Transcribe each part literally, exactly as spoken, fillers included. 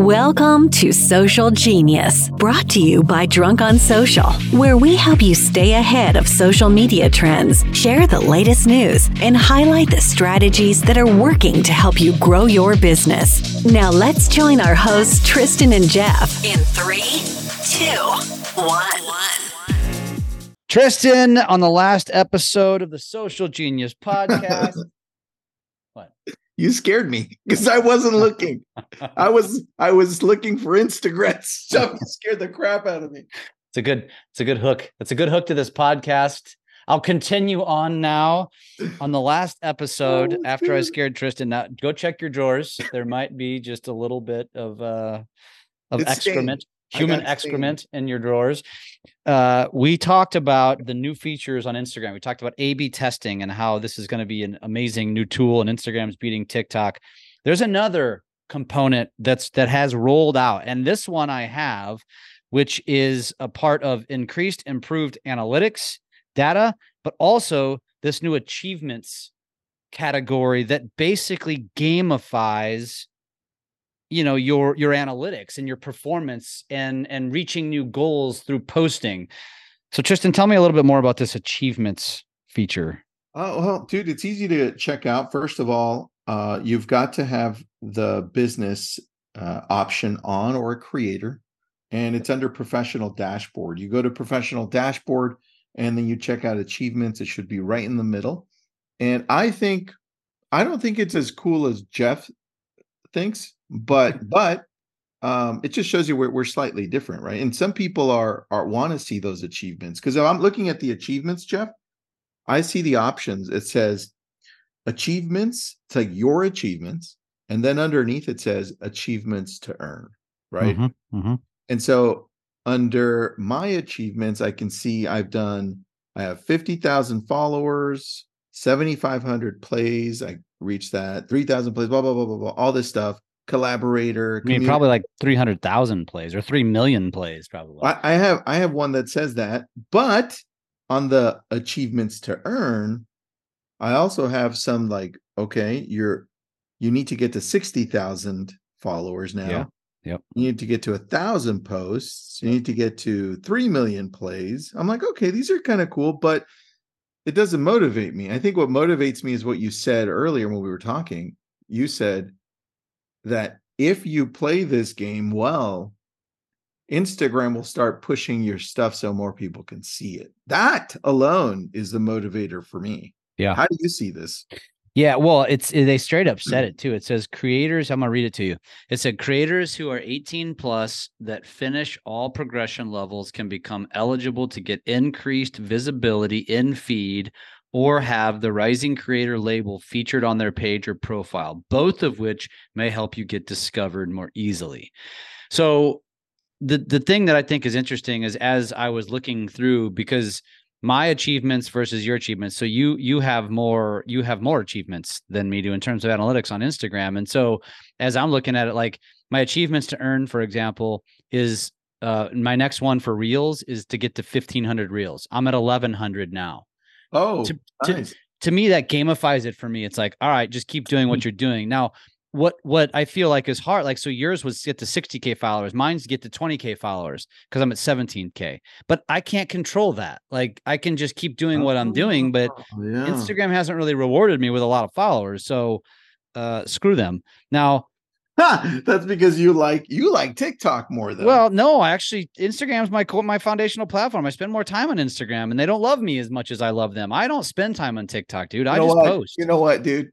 Welcome to Social Genius, brought to you by Drunk on Social, where we help you stay ahead of social media trends, share the latest news, and highlight the strategies that are working to help you grow your business. Now let's join our hosts, Tristan and Jeff, in three, two, one. Tristan, on the last episode of the Social Genius podcast. What? You scared me because I wasn't looking. I was I was looking for Instagram stuff. You scared the crap out of me. It's a good, it's a good hook. It's a good hook to this podcast. I'll continue on now. On the last episode, oh, after dude. I scared Tristan, now go check your drawers. There might be just a little bit of uh, of it's excrement, stained. human excrement stained. in your drawers. Uh, we talked about the new features on Instagram. We talked about A B testing and how this is going to be an amazing new tool, and Instagram's beating TikTok. There's another component that's that has rolled out, and this one I have, which is a part of increased, improved analytics data, but also this new achievements category that basically gamifies, you know, your, your analytics and your performance and, and reaching new goals through posting. So Tristan, tell me a little bit more about this achievements feature. Oh, well, dude, it's easy to check out. First of all, uh, you've got to have the business uh, option on, or a creator, and it's under professional dashboard. You go to professional dashboard and then you check out achievements. It should be right in the middle. And I think, I don't think it's as cool as Jeff thinks, but but um, it just shows you we're, we're slightly different, right? And some people are are want to see those achievements, because if I'm looking at the achievements, Jeff, I see the options. It says achievements, it's like your achievements, and then underneath it says achievements to earn, right? Mm-hmm, mm-hmm. And so under my achievements, I can see I've done, I have fifty thousand followers, seventy-five hundred plays, I reached that, three thousand plays, blah, blah, blah, blah, blah, all this stuff. Collaborator, I mean, probably like three hundred thousand plays or three million plays probably. I, I have I have one that says that, but on the achievements to earn, I also have some like, okay, you're you need to get to sixty thousand followers now. Yeah. Yep. You need to get to a thousand posts. You need to get to three million plays. I'm like, okay, these are kind of cool, but it doesn't motivate me. I think what motivates me is what you said earlier when we were talking. You said that if you play this game well, Instagram will start pushing your stuff so more people can see it. That alone is the motivator for me. Yeah. How do you see this? Yeah, well, it's they straight up said it too. It says creators, I'm going to read it to you. It said creators who are eighteen plus that finish all progression levels can become eligible to get increased visibility in feed or have the rising creator label featured on their page or profile, both of which may help you get discovered more easily. So the the thing that I think is interesting is as I was looking through, because my achievements versus your achievements. So you you have more you have more achievements than me do in terms of analytics on Instagram. And so as I'm looking at it, like my achievements to earn, for example, is uh, my next one for Reels is to get to fifteen hundred Reels. I'm at eleven hundred now. Oh, to, nice. to, to me, that gamifies it for me. It's like, all right, just keep doing what you're doing. Now, what what I feel like is hard, like, so yours was get to sixty K followers, mine's get to twenty K followers because I'm at seventeen K, but I can't control that. Like I can just keep doing what I'm doing, but yeah. Instagram hasn't really rewarded me with a lot of followers, so uh screw them. Now that's because you like you like TikTok more though. Well, no, I actually Instagram's my my foundational platform. I spend more time on Instagram and they don't love me as much as I love them. I don't spend time on TikTok, dude. You I just what? post. You know what, dude?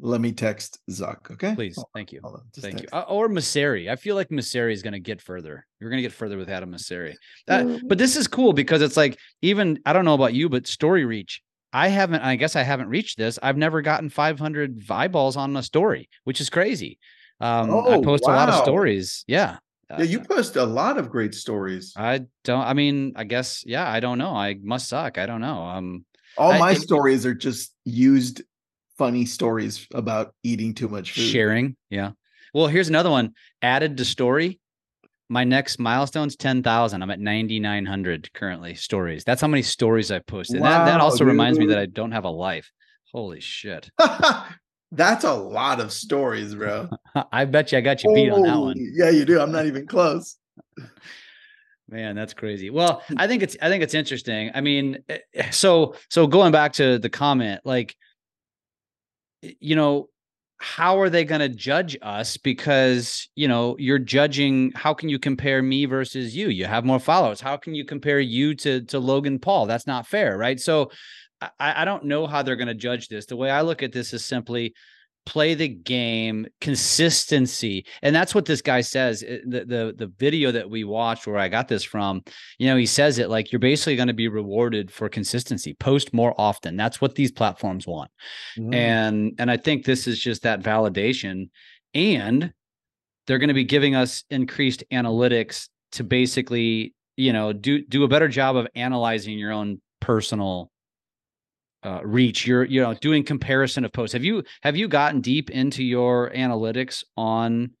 Let me text Zuck, okay? Please, hold thank on, you, thank text. you. Uh, or Mosseri. I feel like Mosseri is going to get further. You're going to get further with Adam Mosseri. Uh, but this is cool because it's like even, I don't know about you, but story reach. I haven't, I guess I haven't reached this. I've never gotten five hundred eyeballs on a story, which is crazy. Um, oh, I post wow. a lot of stories. Yeah. Uh, yeah, you post a lot of great stories. I don't, I mean, I guess, yeah, I don't know. I must suck. I don't know. Um, All I, my it, stories are just used funny stories about eating too much food. Sharing. Yeah. Well, here's another one added to story. My next milestone's ten thousand. I'm at ninety-nine hundred currently stories. That's how many stories I posted. Wow, that, that also dude. reminds me that I don't have a life. Holy shit. That's a lot of stories, bro. I bet you I got you oh, beat on that one. Yeah, you do. I'm not even close. Man, that's crazy. Well, I think it's I think it's interesting. I mean, so so going back to the comment, like, you know, how are they going to judge us? Because, you know, you're judging. How can you compare me versus you? You have more followers. How can you compare you to to Logan Paul? That's not fair, right? So I, I don't know how they're going to judge this. The way I look at this is simply play the game, consistency. And that's what this guy says. The, the, the video that we watched where I got this from, you know, he says it like, you're basically going to be rewarded for consistency. Post more often. That's what these platforms want. Mm-hmm. And, and I think this is just that validation, and they're going to be giving us increased analytics to basically, you know, do, do a better job of analyzing your own personal Uh, reach. You're, you know, doing comparison of posts. Have you, have you gotten deep into your analytics on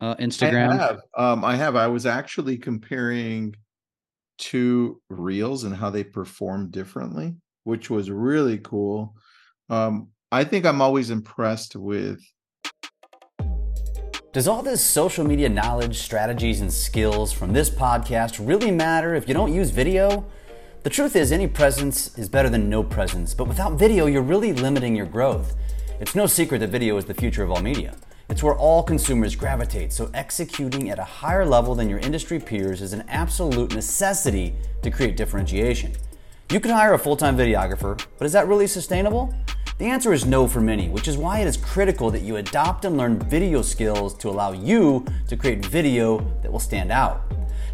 uh, Instagram? I have. Um, I have. I was actually comparing two reels and how they perform differently, which was really cool. Um, I think I'm always impressed with. Does all this social media knowledge, strategies, and skills from this podcast really matter if you don't use video? The truth is, any presence is better than no presence, but without video, you're really limiting your growth. It's no secret that video is the future of all media. It's where all consumers gravitate, so executing at a higher level than your industry peers is an absolute necessity to create differentiation. You can hire a full-time videographer, but is that really sustainable? The answer is no for many, which is why it is critical that you adopt and learn video skills to allow you to create video that will stand out.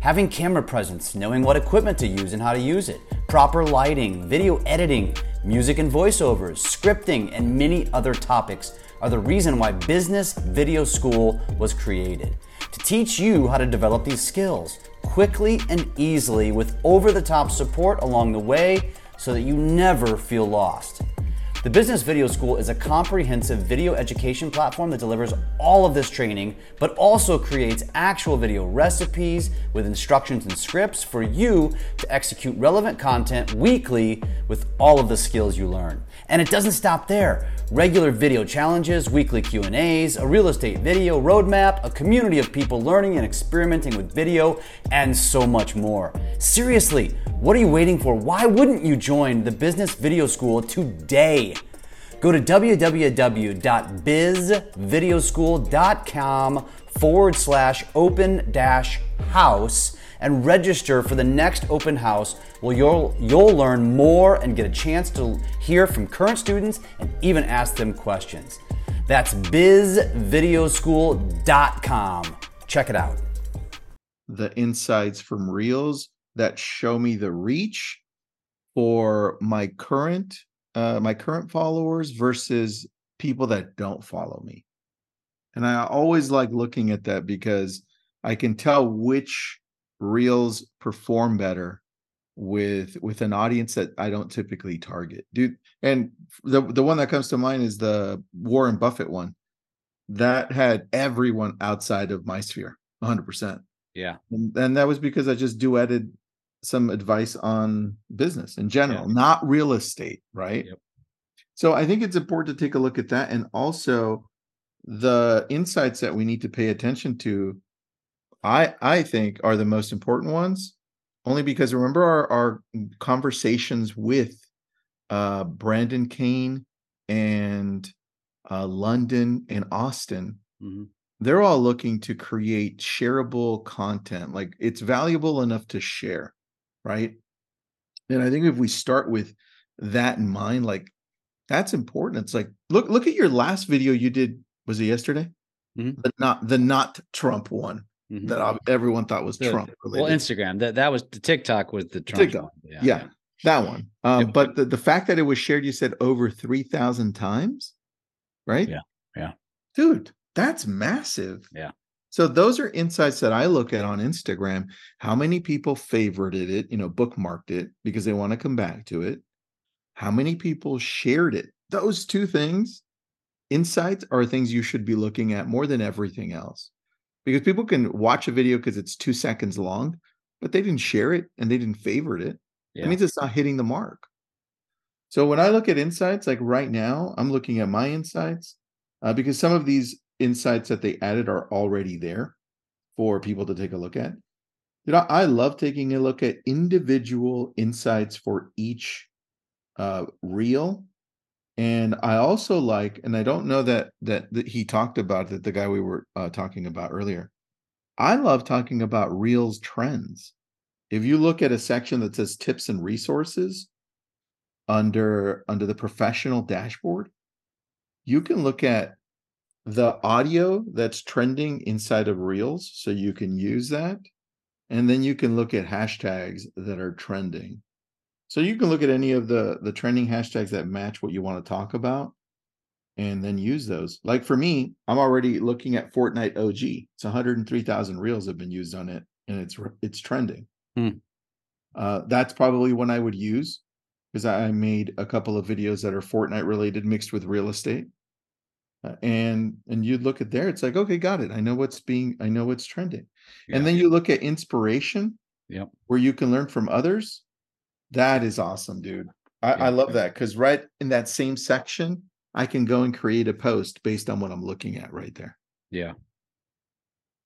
Having camera presence, knowing what equipment to use and how to use it, proper lighting, video editing, music and voiceovers, scripting, and many other topics are the reason why Business Video School was created. To teach you how to develop these skills quickly and easily with over-the-top support along the way so that you never feel lost. The Business Video School is a comprehensive video education platform that delivers all of this training, but also creates actual video recipes with instructions and scripts for you to execute relevant content weekly with all of the skills you learn. And it doesn't stop there. Regular video challenges, weekly Q and A's, a real estate video roadmap, a community of people learning and experimenting with video, and so much more. Seriously, what are you waiting for? Why wouldn't you join the Business Video School today? Go to www.bizvideoschool.com forward slash open dash house and register for the next open house where you'll, you'll learn more and get a chance to hear from current students and even ask them questions. That's biz video school dot com. Check it out. The insights from Reels that show me the reach for my current Uh, my current followers versus people that don't follow me. And I always like looking at that because I can tell which reels perform better with with an audience that I don't typically target. Dude, and the, the one that comes to mind is the Warren Buffett one. That had everyone outside of my sphere, one hundred percent. Yeah. And, and that was because I just duetted some advice on business in general, yeah. Not real estate, right? Yep. So I think it's important to take a look at that, and also the insights that we need to pay attention to, I I think are the most important ones, only because remember our, our conversations with uh, Brandon Cain and uh, London and Austin, mm-hmm. They're all looking to create shareable content. Like it's valuable enough to share. Right. And I think if we start with that in mind, like that's important. It's like, look, look at your last video you did. Was it yesterday? Mm-hmm. The not the not Trump one mm-hmm. that everyone thought was the, Trump related. Well, Instagram, that, that was the TikTok was the Trump. TikTok. Yeah, yeah, yeah, that one. Um, but the, the fact that it was shared, you said over three thousand times, right? Yeah. Yeah. Dude, that's massive. Yeah. So those are insights that I look at on Instagram. How many people favorited it, you know, bookmarked it because they want to come back to it? How many people shared it? Those two things, insights, are things you should be looking at more than everything else. Because people can watch a video because it's two seconds long, but they didn't share it and they didn't favorite it. Yeah. That means it's not hitting the mark. So when I look at insights, like right now, I'm looking at my insights uh, because some of these insights that they added are already there for people to take a look at. You know, I love taking a look at individual insights for each uh, reel. And I also like, and I don't know that, that that he talked about that, the guy we were uh, talking about earlier. I love talking about Reels trends. If you look at a section that says tips and resources under, under the professional dashboard, you can look at the audio that's trending inside of Reels. So you can use that. And then you can look at hashtags that are trending. So you can look at any of the, the trending hashtags that match what you want to talk about and then use those. Like for me, I'm already looking at Fortnite O G. It's one hundred three thousand reels have been used on it, and it's it's trending. Hmm. Uh, that's probably one I would use because I made a couple of videos that are Fortnite related mixed with real estate. Uh, and and you'd look at there, it's like, okay, got it. I know what's being, I know what's trending. Yeah. And then you look at inspiration, yep, where you can learn from others. That is awesome, dude. I, yeah. I love that because right in that same section, I can go and create a post based on what I'm looking at right there. Yeah.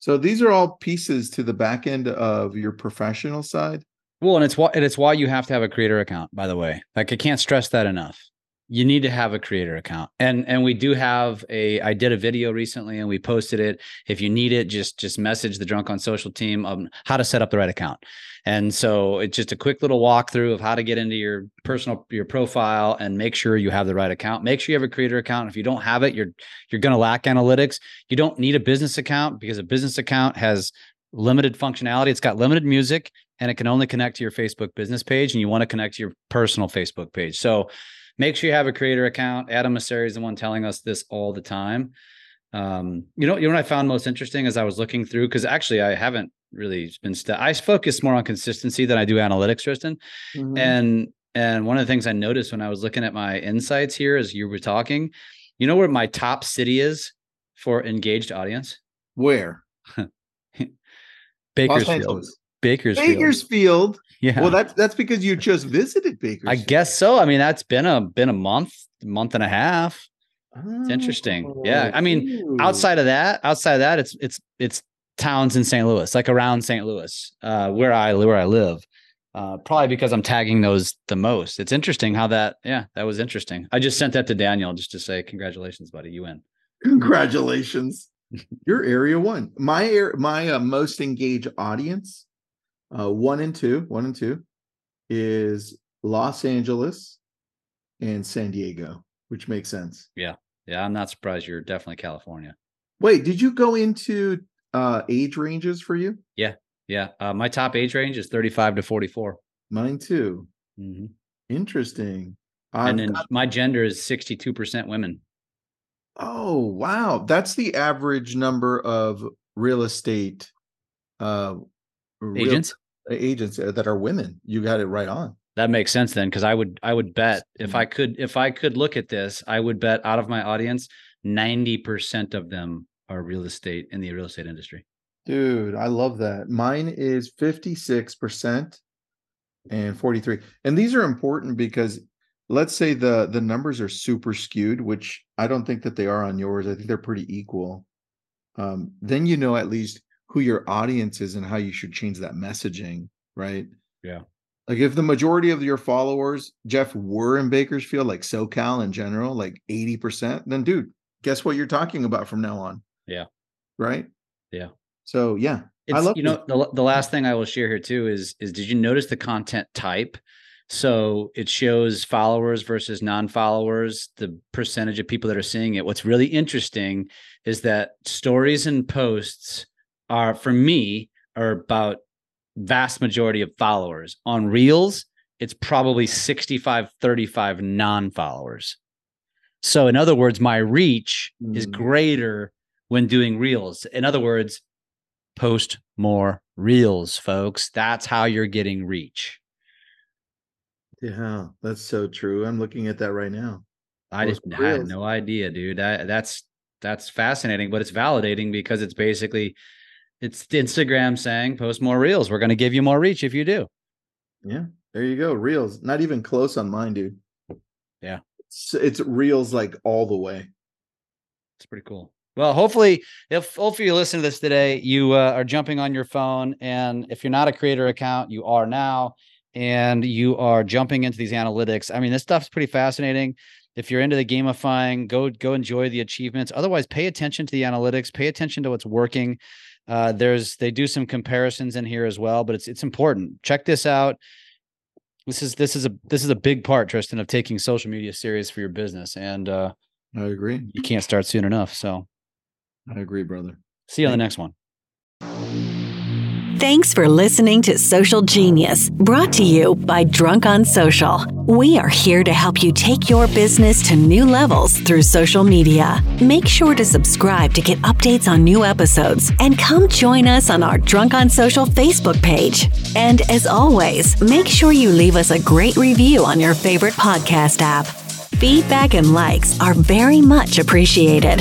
So these are all pieces to the back end of your professional side. Well, and it's why and it's why you have to have a creator account, by the way. Like I can't stress that enough. You need to have a creator account. And and we do have a, I did a video recently and we posted it. If you need it, just, just message the Drunk on Social team on how to set up the right account. And so it's just a quick little walkthrough of how to get into your personal, your profile and make sure you have the right account. Make sure you have a creator account. If you don't have it, you're, you're going to lack analytics. You don't need a business account because a business account has limited functionality. It's got limited music and it can only connect to your Facebook business page. And you want to connect to your personal Facebook page. So make sure you have a creator account. Adam Mosseri is the one telling us this all the time. Um, you know, you know what I found most interesting as I was looking through, because actually I haven't really been, st- I focus more on consistency than I do analytics, Tristan. Mm-hmm. And, and one of the things I noticed when I was looking at my insights here, as you were talking, you know where my top city is for engaged audience? Where? Bakersfield. Bakersfield. Bakersfield. Yeah. Well, that's that's because you just visited Bakersfield. I guess so. I mean, that's been a been a month, month and a half. Oh, it's interesting. Yeah. I mean, ew. outside of that, outside of that, it's it's it's towns in Saint Louis, like around Saint Louis, uh, where I where I live. Uh, probably because I'm tagging those the most. It's interesting how that. Yeah, that was interesting. I just sent that to Daniel just to say congratulations, buddy. You win. Congratulations. Your area won. My my uh, most engaged audience. Uh, one and two, one and two is Los Angeles and San Diego, which makes sense. Yeah. Yeah. I'm not surprised. You're definitely California. Wait, did you go into uh, age ranges for you? Yeah. Yeah. Uh, my top age range is thirty-five to forty-four. Mine too. Mm-hmm. Interesting. And I've then got... my gender is sixty-two percent women. Oh, wow. That's the average number of real estate uh Real agents agents that are women. You got it right on. That makes sense then, because I would I would bet if I could if I could look at this, I would bet out of my audience, ninety percent of them are real estate in the real estate industry. Dude, I love that. Mine is fifty-six percent and forty-three. And these are important because let's say the the numbers are super skewed, which I don't think that they are on yours. I think they're pretty equal. Um, then you know at least who your audience is and how you should change that messaging, right? Yeah. Like if the majority of your followers, Jeff, were in Bakersfield, like SoCal in general, like eighty percent, then dude, guess what you're talking about from now on? Yeah. Right? Yeah. So yeah. It's, I love you know, the, the last thing I will share here too is, is did you notice the content type? So it shows followers versus non-followers, the percentage of people that are seeing it. What's really interesting is that stories and posts are, for me, are about vast majority of followers. On Reels, it's probably sixty-five, thirty-five non-followers. So in other words, my reach mm. is greater when doing Reels. In other words, post more Reels, folks. That's how you're getting reach. Yeah, that's so true. I'm looking at that right now. I, just, I had no idea, dude. I, that's that's fascinating, but it's validating because it's basically... It's Instagram saying, post more Reels. We're going to give you more reach if you do. Yeah, there you go. Reels. Not even close on mine, dude. Yeah. It's, it's Reels like all the way. It's pretty cool. Well, hopefully, if hopefully you listen to this today, you uh, are jumping on your phone. And if you're not a creator account, you are now, and you are jumping into these analytics. I mean, this stuff's pretty fascinating. If you're into the gamifying, go go enjoy the achievements. Otherwise, pay attention to the analytics. Pay attention to what's working. Uh, there's they do some comparisons in here as well, but it's it's important. Check this out. This is this is a this is a big part, Tristan, of taking social media serious for your business. And uh, I agree. You can't start soon enough. So I agree, brother. See you on the next one. Thanks for listening to Social Genius, brought to you by Drunk on Social. We are here to help you take your business to new levels through social media. Make sure to subscribe to get updates on new episodes, and come join us on our Drunk on Social Facebook page. And as always, make sure you leave us a great review on your favorite podcast app. Feedback and likes are very much appreciated.